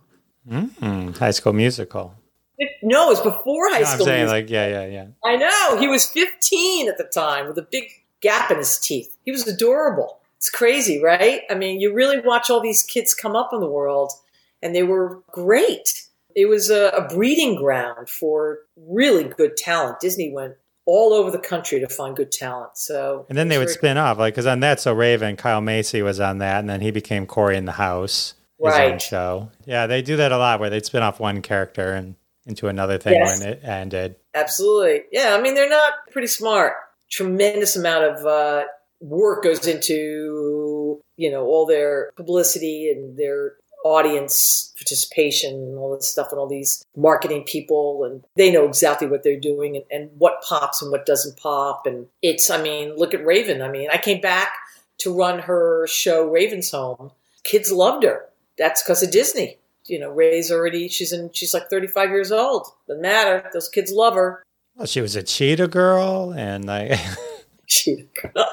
Mm-hmm. High School Musical. No, it was before High School Musical. Yeah. I know. He was 15 at the time with a big gap in his teeth. He was adorable. It's crazy, right? I mean, you really watch all these kids come up in the world, and they were great. It was a breeding ground for really good talent. Disney went all over the country to find good talent. So, and then they would spin off, because on That's So Raven, Kyle Massey was on that, and then he became Corey in the House, his own show. Yeah, they do that a lot, where they'd spin off one character and into another thing when it ended. Absolutely. Yeah, I mean, they're not pretty smart. Tremendous amount of work goes into, all their publicity and their audience participation and all this stuff, and all these marketing people, and they know exactly what they're doing and what pops and what doesn't pop. And look at Raven. I came back to run her show, Raven's Home. Kids loved her. That's because of Disney. Ray's already, she's like 35 years old. Doesn't matter. Those kids love her. Well, she was a Cheetah Girl Cheetah Girl.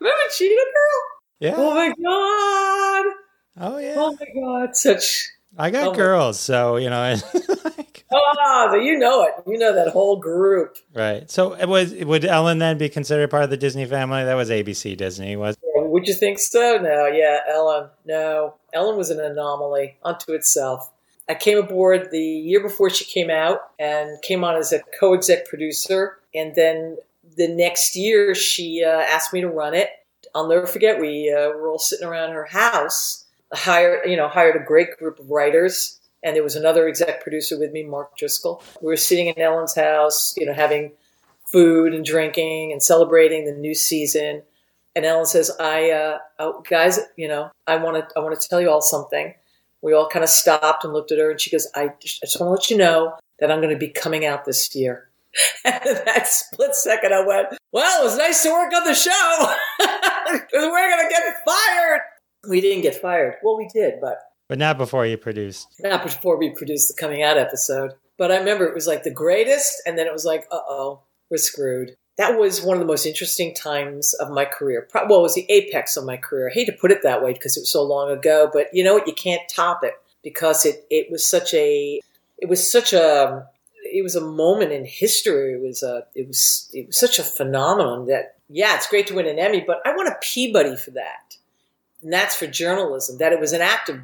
Remember Cheetah Girl? Yeah. Oh my God. Oh, yeah. Oh, my God. I got girls, so, but you know it. You know that whole group. Right. So would Ellen then be considered part of the Disney family? That was ABC Disney, wasn't it? Yeah, would you think so? No, yeah, Ellen. No, Ellen was an anomaly unto itself. I came aboard the year before she came out and came on as a co-exec producer. And then the next year, she asked me to run it. I'll never forget, we were all sitting around her house. Hired a great group of writers, and there was another exec producer with me, Mark Driscoll. We were sitting in Ellen's house, having food and drinking and celebrating the new season. And Ellen says, I want to tell you all something. We all kind of stopped and looked at her, and she goes, I just want to let you know that I'm going to be coming out this year. And that split second, I went, well, it was nice to work on the show, because we're going to get fired. We didn't get fired. Well, we did, but not before you produced. Not before we produced the coming out episode. But I remember it was like the greatest, and then it was like, uh-oh, we're screwed. That was one of the most interesting times of my career. Well, it was the apex of my career. I hate to put it that way because it was so long ago, but you know what? You can't top it, because it was a moment in history. It was such a phenomenon that, yeah, it's great to win an Emmy, but I won a Peabody for that. And that's for journalism, that it was an act of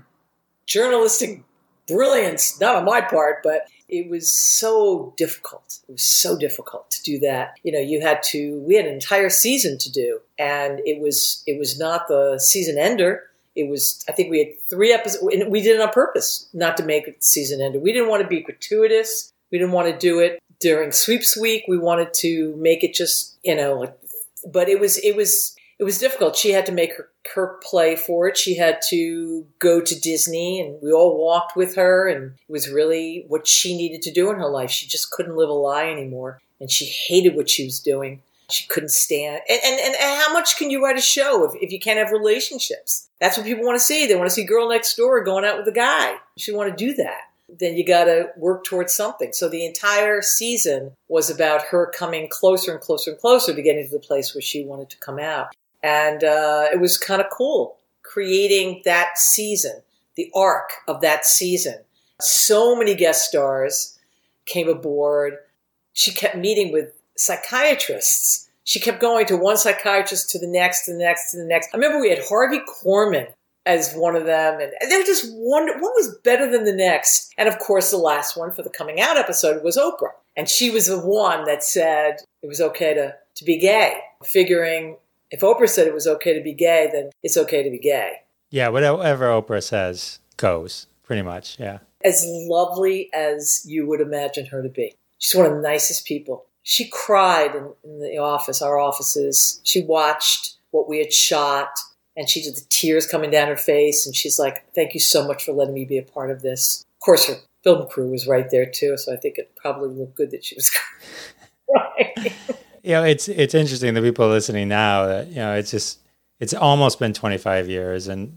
journalistic brilliance, not on my part, but it was so difficult. It was so difficult to do that. We had an entire season to do, and it was not the season ender. It was, I think we had 3 episodes, and we did it on purpose not to make it the season ender. We didn't want to be gratuitous. We didn't want to do it during sweeps week. We wanted to make it just, but it was difficult. She had to make her play for it. She had to go to Disney, and we all walked with her, and it was really what she needed to do in her life. She just couldn't live a lie anymore, and she hated what she was doing. She couldn't stand it. And how much can you write a show if you can't have relationships? That's what people want to see. They want to see girl next door going out with a guy. She wanted to do that. Then you got to work towards something. So the entire season was about her coming closer and closer and closer to getting to the place where she wanted to come out. And it was kind of cool creating that season, the arc of that season. So many guest stars came aboard. She kept meeting with psychiatrists. She kept going to one psychiatrist to the next, to the next, to the next. I remember we had Harvey Korman as one of them. And they were just wondering what was better than the next. And of course, the last one for the coming out episode was Oprah. And she was the one that said it was okay to be gay, figuring, if Oprah said it was okay to be gay, then it's okay to be gay. Yeah, whatever Oprah says goes, pretty much, yeah. As lovely as you would imagine her to be. She's one of the nicest people. She cried in the office, our offices. She watched what we had shot, and she did the tears coming down her face, and she's like, thank you so much for letting me be a part of this. Of course, her film crew was right there, too, so I think it probably looked good that she was crying. It's interesting, the people listening now that, it's almost been 25 years, and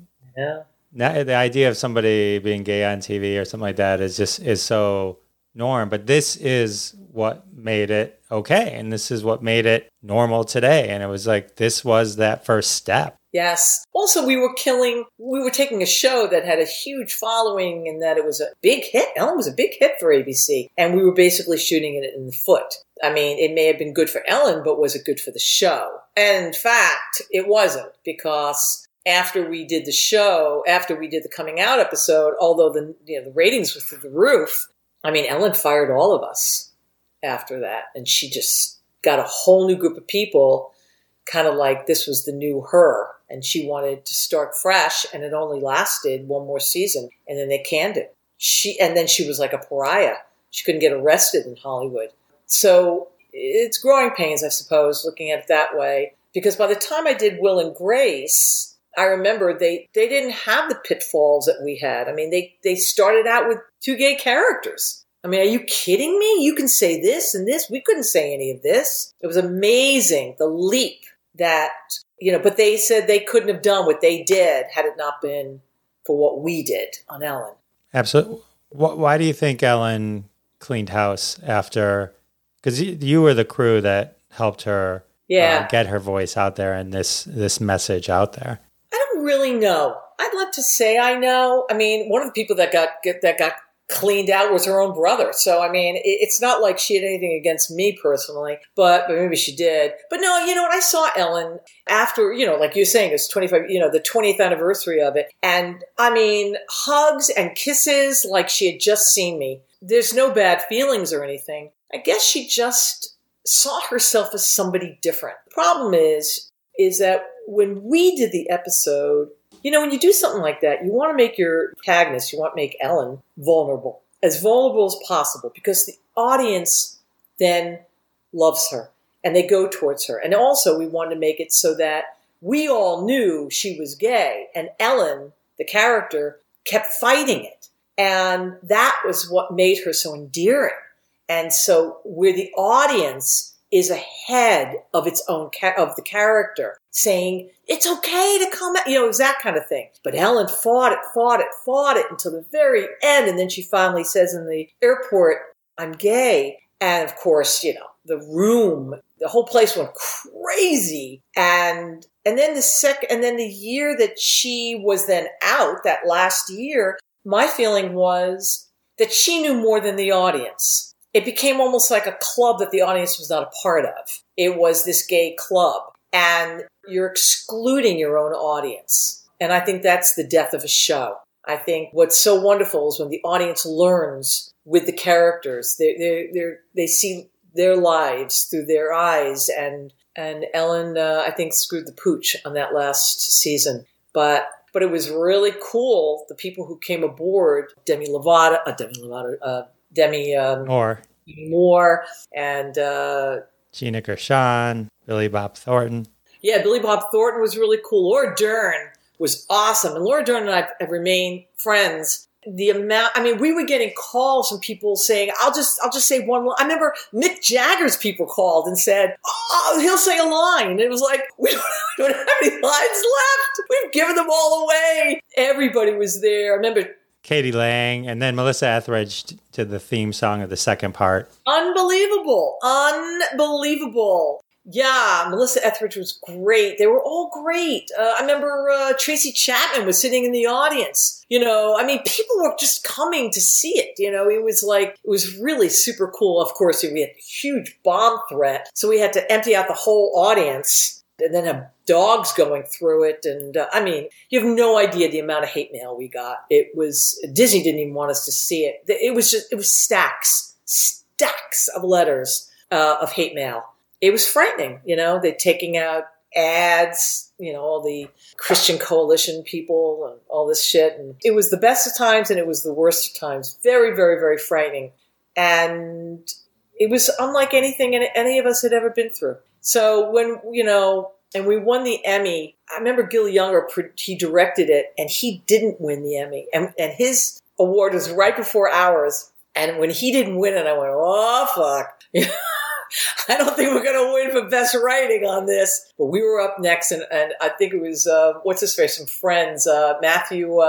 the idea of somebody being gay on TV or something like that is so norm. But this is what made it okay, and this is what made it normal today. And it was like, this was that first step. Yes. Also, we were taking a show that had a huge following and that it was a big hit. Ellen was a big hit for ABC. And we were basically shooting it in the foot. I mean, it may have been good for Ellen, but was it good for the show? And in fact, it wasn't, because after we did the show, after we did the coming out episode, although the ratings were through the roof, I mean, Ellen fired all of us after that. And she just got a whole new group of people, kind of like this was the new her. And she wanted to start fresh, and it only lasted one more season, and then they canned it. And then she was like a pariah. She couldn't get arrested in Hollywood. So it's growing pains, I suppose, looking at it that way. Because by the time I did Will and Grace, I remember they didn't have the pitfalls that we had. I mean, they started out with two gay characters. I mean, are you kidding me? You can say this and this. We couldn't say any of this. It was amazing, the leap that... but they said they couldn't have done what they did had it not been for what we did on Ellen. Absolutely. Why do you think Ellen cleaned house after? Because you were the crew that helped her get her voice out there and this message out there. I don't really know. I'd like to say I know. I mean, one of the people that got cleaned out was her own brother. So, I mean, it's not like she had anything against me personally, but maybe she did. But no, what? I saw Ellen after, like you're saying, it was 25, the 20th anniversary of it. And I mean, hugs and kisses like she had just seen me. There's no bad feelings or anything. I guess she just saw herself as somebody different. The problem is that when we did the episode, when you do something like that, you want to make your protagonist, you want to make Ellen vulnerable as possible, because the audience then loves her and they go towards her. And also we wanted to make it so that we all knew she was gay, and Ellen, the character, kept fighting it. And that was what made her so endearing. And so where the audience is ahead of its own, of the character, saying, it's okay to come out, it was that kind of thing. But Ellen fought it until the very end. And then she finally says in the airport, I'm gay. And of course, the room, the whole place went crazy. And then the year that she was then out, that last year, my feeling was that she knew more than the audience. It became almost like a club that the audience was not a part of. It was this gay club, and you're excluding your own audience. And I think that's the death of a show. I think what's so wonderful is when the audience learns with the characters. They see their lives through their eyes. And Ellen, I think, screwed the pooch on that last season. But it was really cool. The people who came aboard, Demi Moore and Gina Gershon, Billy Bob Thornton. Yeah, Billy Bob Thornton was really cool. Laura Dern was awesome. And Laura Dern and I have remained friends. We were getting calls from people saying, I'll just say one line. I remember Mick Jagger's people called and said, oh, he'll say a line. And it was like, we don't have any lines left. We've given them all away. Everybody was there. I remember Katie Lang, and then Melissa Etheridge to the theme song of the second part. Unbelievable. Yeah, Melissa Etheridge was great. They were all great. I remember Tracy Chapman was sitting in the audience. People were just coming to see it. It was really super cool. Of course, we had a huge bomb threat, so we had to empty out the whole audience and then have dogs going through it. And you have no idea the amount of hate mail we got. It was, Disney didn't even want us to see it. It was stacks of letters of hate mail. It was frightening. They're taking out ads, all the Christian Coalition people and all this shit. And it was the best of times and it was the worst of times. Very, very, very frightening. And it was unlike anything any of us had ever been through. So when we won the Emmy, I remember Gil Younger, he directed it, and he didn't win the Emmy. And his award was right before ours. And when he didn't win it, I went, oh, fuck. I don't think we're going to win for best writing on this. But we were up next, and I think it was, what's his face from Friends, Matthew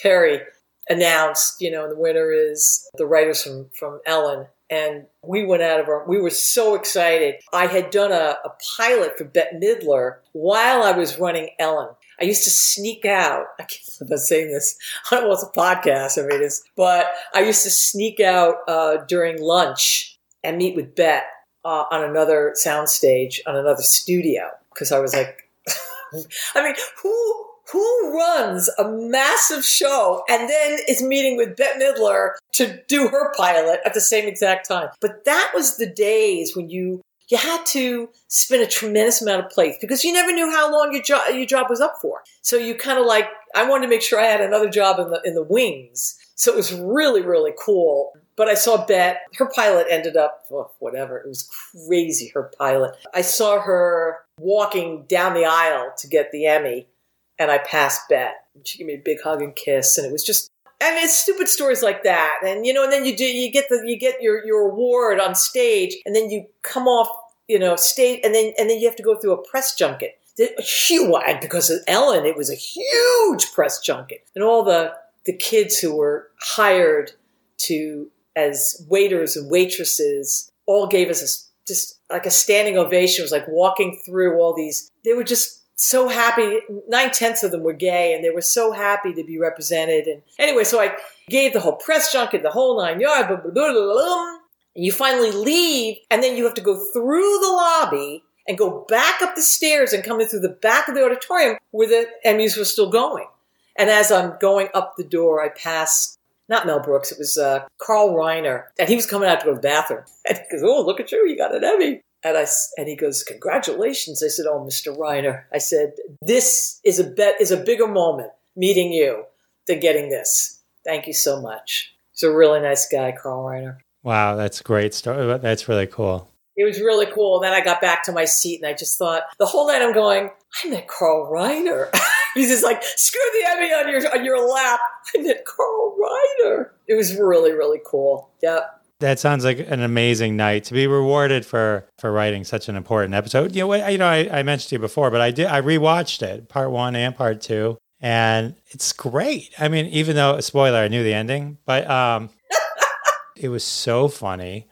Perry announced, you know, the winner is the writers from Ellen. And we went out of our, we were so excited. I had done a pilot for Bette Midler while I was running Ellen. I used to sneak out. I can't believe I'm saying this. I don't know what's a podcast. I mean, it's, but I used to sneak out during lunch and meet with Bette on another soundstage, on another studio. Because I was like, I mean, who runs a massive show and then is meeting with Bette Midler to do her pilot at the same exact time? But that was the days when you had to spin a tremendous amount of plates because you never knew how long your job was up for. So you kind of like, I wanted to make sure I had another job in the wings. So it was really, really cool. But I saw Bette, her pilot ended up, oh, whatever, it was crazy, her pilot. I saw her walking down the aisle to get the Emmy. And I passed Bette. She gave me a big hug and kiss. And it was just, I mean, it's stupid stories like that. And, you know, and then you get your award on stage and then you come off, you know, stage and then you have to go through a press junket. Because of Ellen, it was a huge press junket. And all the kids who were hired as waiters and waitresses all gave us just like a standing ovation. It was like walking through all these, they were just so happy. 9/10 of them were gay and they were so happy to be represented. And anyway, so I gave the whole press junket, the whole 9 yards, blah, blah, blah, blah, blah. And you finally leave and then you have to go through the lobby and go back up the stairs and come in through the back of the auditorium where the Emmys were still going. And as I'm going up the door, I passed, not Mel Brooks, it was Carl Reiner. And he was coming out to go to the bathroom. And he goes, "Oh, look at you, you got an Emmy." And he goes, "Congratulations." I said, "Oh, Mr. Reiner." I said, "This is a bigger moment meeting you than getting this. Thank you so much." He's a really nice guy, Carl Reiner. Wow, that's a great story. That's really cool. It was really cool. Then I got back to my seat and I just thought, the whole night I'm going, I met Carl Reiner. He's just like, screw the Emmy on your lap. I met Carl Reiner. It was really, really cool. Yep. That sounds like an amazing night to be rewarded for writing such an important episode. I mentioned to you before, but I rewatched it, part 1 and part 2, and it's great. I mean, even though, spoiler, I knew the ending, but it was so funny.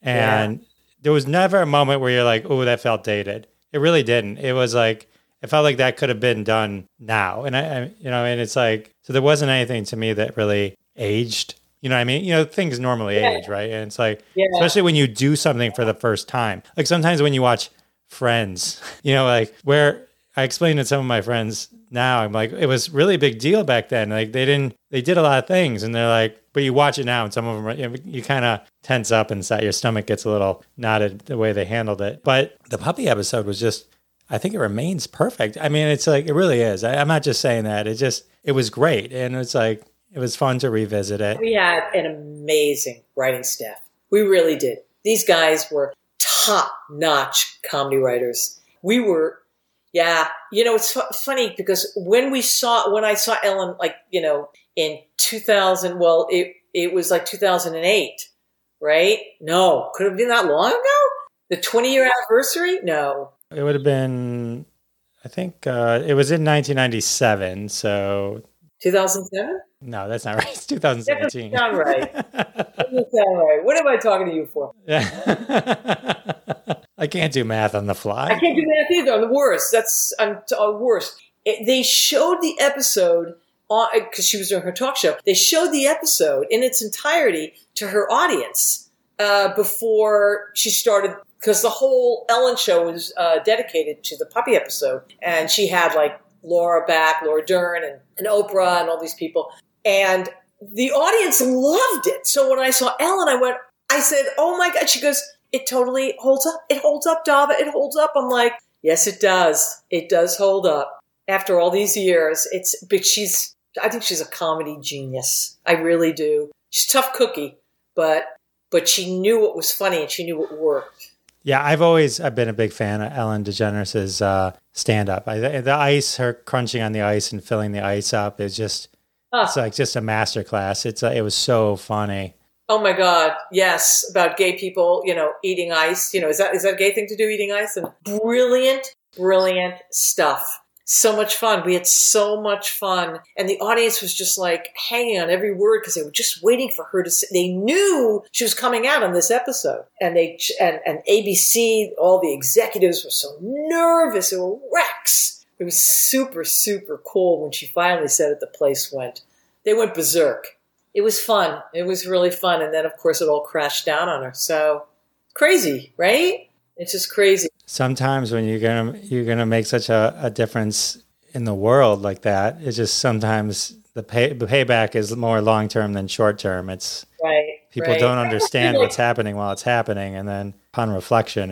And There was never a moment where you're like, "Oh, that felt dated." It really didn't. It was like, it felt like that could have been done now. And I it's like, so there wasn't anything to me that really aged. You know what I mean? You know, things normally age, right? And it's like, especially when you do something for the first time. Like sometimes when you watch Friends, you know, like where I explained to some of my friends now, I'm like, it was really a big deal back then. Like they did a lot of things and they're like, but you watch it now and some of them, you kind of tense up inside. Your stomach gets a little knotted the way they handled it. But the puppy episode was just, I think it remains perfect. I mean, it's like, it really is. I'm not just saying that. It was great. And it's like, it was fun to revisit it. We had an amazing writing staff. We really did. These guys were top-notch comedy writers. We were, it's funny because when I saw Ellen, like, you know, in 2000, well, it was like 2008, right? No, could have been that long ago? The 20-year anniversary? No. It would have been, I think, it was in 1997, so... 2007? No, that's not right. It's 2017. That doesn't sound right. What am I talking to you for? I can't do math on the fly. I can't do math either. I'm the worst. I'm worst. They showed the episode because she was doing her talk show. They showed the episode in its entirety to her audience before she started, because the whole Ellen show was dedicated to the puppy episode, and she had like Laura Dern and Oprah and all these people. And the audience loved it. So when I saw Ellen, I said, "Oh my God." She goes, "It totally holds up. It holds up, Dava. It holds up." I'm like, yes, it does. It does hold up after all these years. I think she's a comedy genius. I really do. She's a tough cookie, but she knew what was funny and she knew what worked. Yeah, I've been a big fan of Ellen DeGeneres' stand-up. The ice, her crunching on the ice and filling the ice up is just, It's like just a masterclass. It was so funny. Oh my God, yes, about gay people, you know, eating ice. You know, is that a gay thing to do, eating ice? And brilliant, brilliant stuff. So much fun. We had so much fun. And the audience was just like hanging on every word because they were just waiting for her to say. They knew she was coming out on this episode. And ABC, all the executives were so nervous. They were wrecks. It was super, super cool when she finally said it. The place went. They went berserk. It was fun. It was really fun. And then, of course, it all crashed down on her. So crazy, right? It's just crazy. Sometimes when you're gonna make such a difference in the world like that, it's just sometimes the payback is more long term than short term. It's right. People don't understand what's happening while it's happening, and then upon reflection,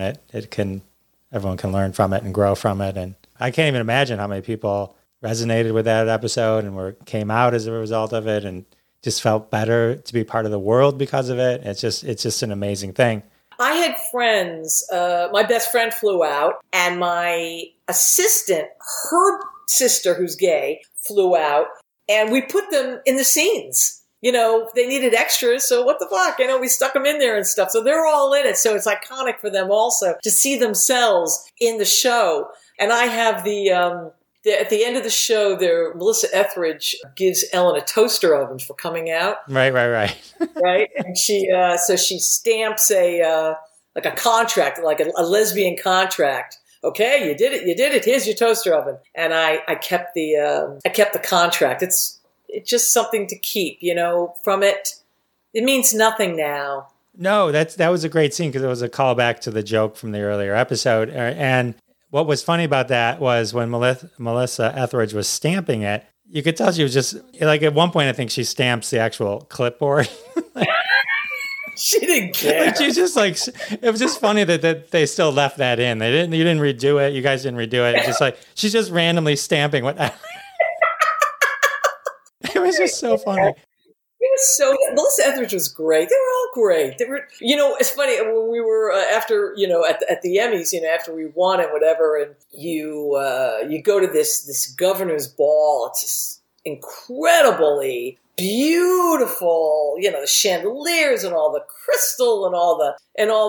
everyone can learn from it and grow from it. And I can't even imagine how many people resonated with that episode and came out as a result of it, and just felt better to be part of the world because of it. It's just an amazing thing. I had friends, my best friend flew out, and my assistant, her sister who's gay, flew out, and we put them in the scenes. You know, they needed extras, so what the fuck? You know, we stuck them in there and stuff. So they're all in it, so it's iconic for them also to see themselves in the show. And I have at the end of the show, there Melissa Etheridge gives Ellen a toaster oven for coming out. Right. Right, and she stamps a contract, like a lesbian contract. Okay, you did it. Here's your toaster oven, and I kept the contract. It's just something to keep, you know, from it. It means nothing now. No, that was a great scene because it was a callback to the joke from the earlier episode, and. What was funny about that was when Melissa Etheridge was stamping it, you could tell she was just, like at one point, I think she stamps the actual clipboard. She didn't care. Like, she just like, it was just funny that they still left that in. You didn't redo it. You guys didn't redo it. It's just like, she's just randomly stamping whatever. It was just so funny. Melissa Etheridge was great. They were all great. They were, you know, it's funny when we were after, you know, at the Emmys, you know, after we won and whatever, and you go to this governor's ball. It's this incredibly beautiful, you know, the chandeliers and all the crystal and all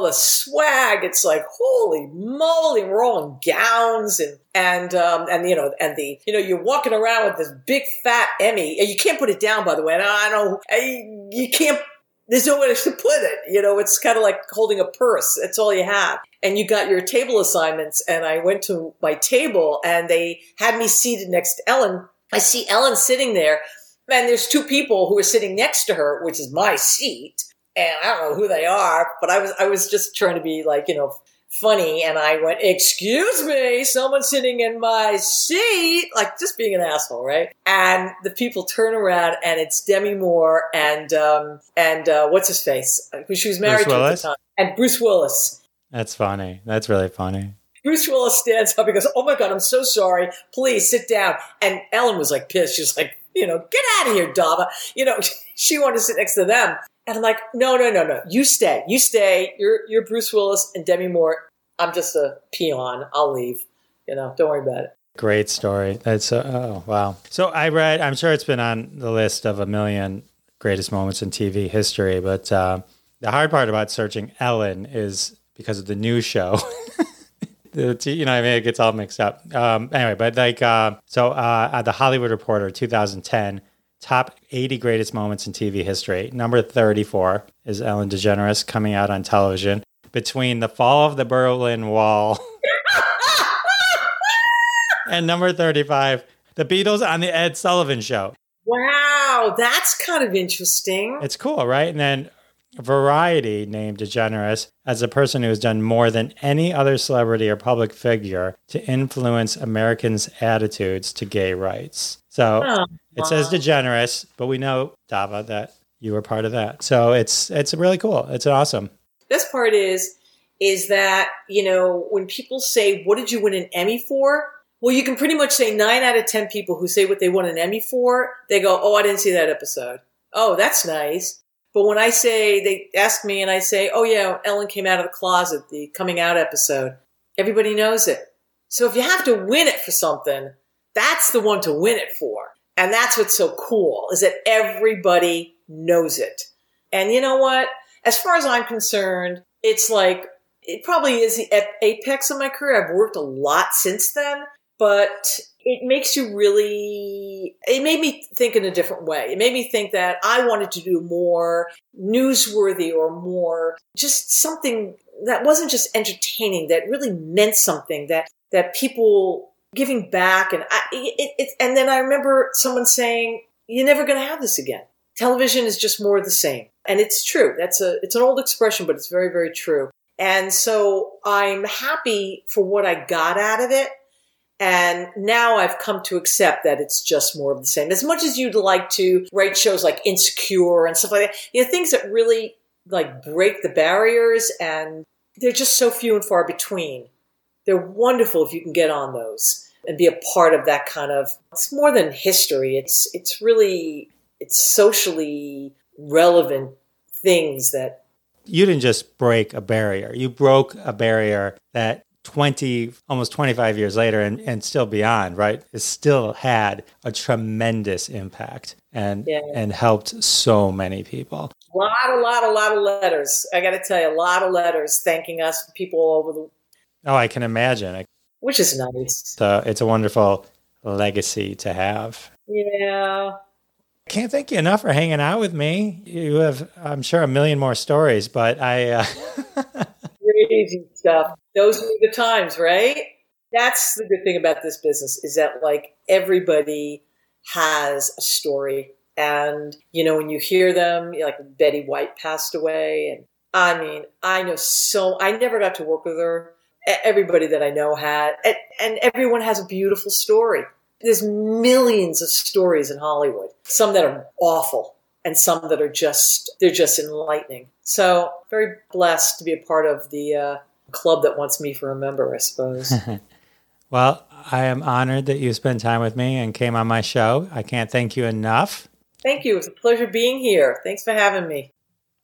the swag. It's like, holy moly, we're all in gowns and you're walking around with this big fat Emmy, and you can't put it down, by the way. And you can't, there's no way to put it. You know, it's kind of like holding a purse. That's all you have. And you got your table assignments, and I went to my table, and they had me seated next to Ellen. I see Ellen sitting there, and there's two people who are sitting next to her, which is my seat, and I don't know who they are, but I was just trying to be like, you know, funny, and I went, excuse me, someone's sitting in my seat, like just being an asshole, right? And the people turn around, and it's Demi Moore and what's his face, who she was married to at the time, and Bruce Willis. That's funny. That's really funny. Bruce Willis stands up and goes, oh my God, I'm so sorry. Please sit down. And Ellen was like pissed. She was like, you know, get out of here, Dava. You know, she wanted to sit next to them. And I'm like, no. You stay. You're Bruce Willis and Demi Moore. I'm just a peon. I'll leave. You know, don't worry about it. Great story. That's, oh, wow. So I'm sure it's been on the list of a million greatest moments in TV history, but the hard part about searching Ellen is because of the new show. You know what I mean? It gets all mixed up. Anyway, but like, The Hollywood Reporter, 2010, top 80 greatest moments in TV history. Number 34 is Ellen DeGeneres coming out on television. Between the fall of the Berlin Wall and number 35, the Beatles on the Ed Sullivan Show. Wow, that's kind of interesting. It's cool, right? And then Variety named DeGeneres as a person who has done more than any other celebrity or public figure to influence Americans' attitudes to gay rights. So it says DeGeneres, but we know, Dava, that you were part of that. So it's really cool. It's awesome. This part is that, you know, when people say, what did you win an Emmy for? Well, you can pretty much say 9 out of 10 people who say what they won an Emmy for, they go, oh, I didn't see that episode. Oh, that's nice. But when I say, they ask me and I say, oh yeah, Ellen came out of the closet, the coming out episode, everybody knows it. So if you have to win it for something, that's the one to win it for. And that's what's so cool, is that everybody knows it. And you know what? As far as I'm concerned, it's like, it probably is the apex of my career. I've worked a lot since then, but it makes you really, it made me think in a different way. It made me think that I wanted to do more newsworthy or more just something that wasn't just entertaining, that really meant something, that people giving back. And and then I remember someone saying, you're never going to have this again. Television is just more of the same. And it's true. It's an old expression, but it's very, very true. And so I'm happy for what I got out of it. And now I've come to accept that it's just more of the same. As much as you'd like to write shows like Insecure and stuff like that, you know, things that really like break the barriers, and they're just so few and far between. They're wonderful if you can get on those and be a part of that kind of, it's more than history. It's really, it's socially relevant things that. You didn't just break a barrier. You broke a barrier that almost 25 years later and still beyond, right? It still had a tremendous impact and helped so many people. A lot of letters. I got to tell you, a lot of letters thanking us, people all over the. Oh, I can imagine. Which is nice. So it's a wonderful legacy to have. Yeah. Can't thank you enough for hanging out with me. You have, I'm sure, a million more stories, but crazy stuff. Those are the times, right? That's the good thing about this business, is that like everybody has a story. And, you know, when you hear them, like Betty White passed away. And I mean, I never got to work with her. Everybody that I know had, and everyone has a beautiful story. There's millions of stories in Hollywood, some that are awful and some that are just enlightening. So very blessed to be a part of the club that wants me for a member, I suppose. Well, I am honored that you spent time with me and came on my show. I can't thank you enough. Thank you. It was a pleasure being here. Thanks for having me.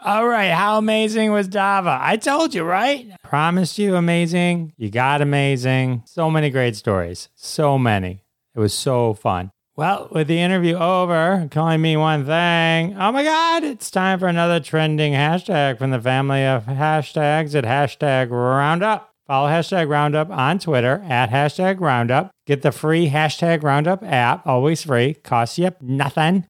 All right. How amazing was Dava? I told you, right? I promised you amazing. You got amazing. So many great stories. So many. It was so fun. Well, with the interview over, calling me one thing. Oh my God, it's time for another trending hashtag from the family of hashtags at hashtag Roundup. Follow hashtag Roundup on Twitter at hashtag Roundup. Get the free hashtag Roundup app, always free, costs you nothing,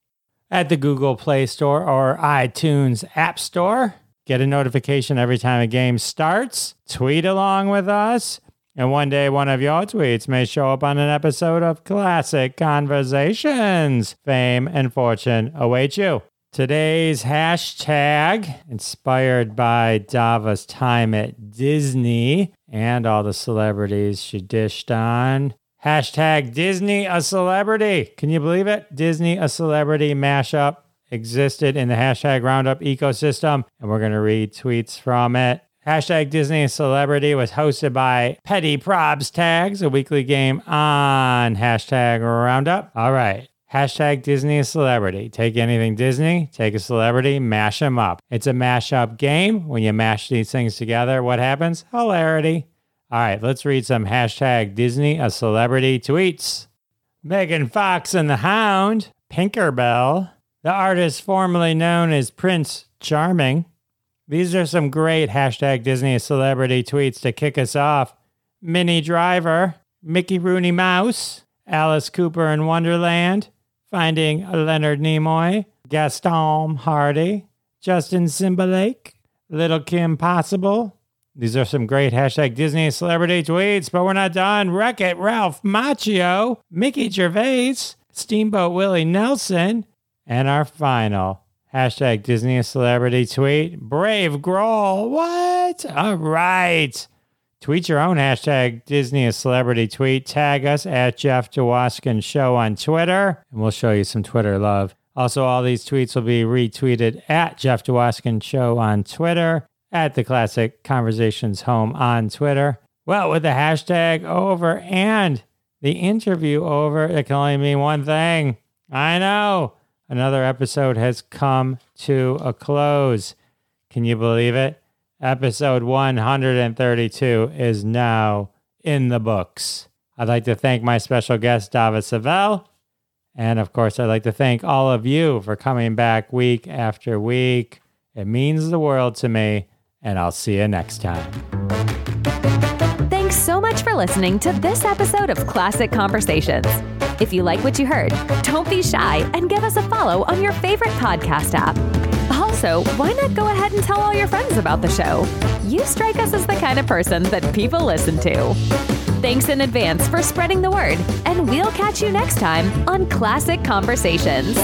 at the Google Play Store or iTunes App Store. Get a notification every time a game starts. Tweet along with us. And one day, one of your tweets may show up on an episode of Classic Conversations. Fame and fortune await you. Today's hashtag, inspired by Dava's time at Disney and all the celebrities she dished on. Hashtag Disney a Celebrity. Can you believe it? Disney a Celebrity mashup existed in the hashtag Roundup ecosystem, and we're going to read tweets from it. Hashtag Disney Celebrity was hosted by Petty Probs Tags, a weekly game on hashtag Roundup. All right. Hashtag Disney Celebrity. Take anything Disney, take a celebrity, mash them up. It's a mashup game. When you mash these things together, what happens? Hilarity. All right. Let's read some hashtag Disney a Celebrity tweets. Megan Fox and the Hound. Pinkerbell. The artist formerly known as Prince Charming. These are some great hashtag Disney celebrity tweets to kick us off. Minnie Driver, Mickey Rooney Mouse, Alice Cooper in Wonderland, Finding Leonard Nimoy, Gaston Hardy, Justin Timberlake, Little Kim Possible. These are some great hashtag Disney celebrity tweets, but we're not done. Wreck-It Ralph Macchio, Mickey Gervais, Steamboat Willie Nelson, and our final hashtag Disney a Celebrity tweet. Brave Grohl. What? All right. Tweet your own hashtag Disney a Celebrity tweet. Tag us at Jeff Dwoskin Show on Twitter, and we'll show you some Twitter love. Also, all these tweets will be retweeted at Jeff Dwoskin Show on Twitter, at the Classic Conversations Home on Twitter. Well, with the hashtag over and the interview over, it can only mean one thing. I know. Another episode has come to a close. Can you believe it? Episode 132 is now in the books. I'd like to thank my special guest, Dava Savel. And of course, I'd like to thank all of you for coming back week after week It means the world to me, and I'll see you next time. Thanks so much for listening to this episode of Classic Conversations. If you like what you heard, don't be shy and give us a follow on your favorite podcast app. Also, why not go ahead and tell all your friends about the show? You strike us as the kind of person that people listen to. Thanks in advance for spreading the word, and we'll catch you next time on Classic Conversations.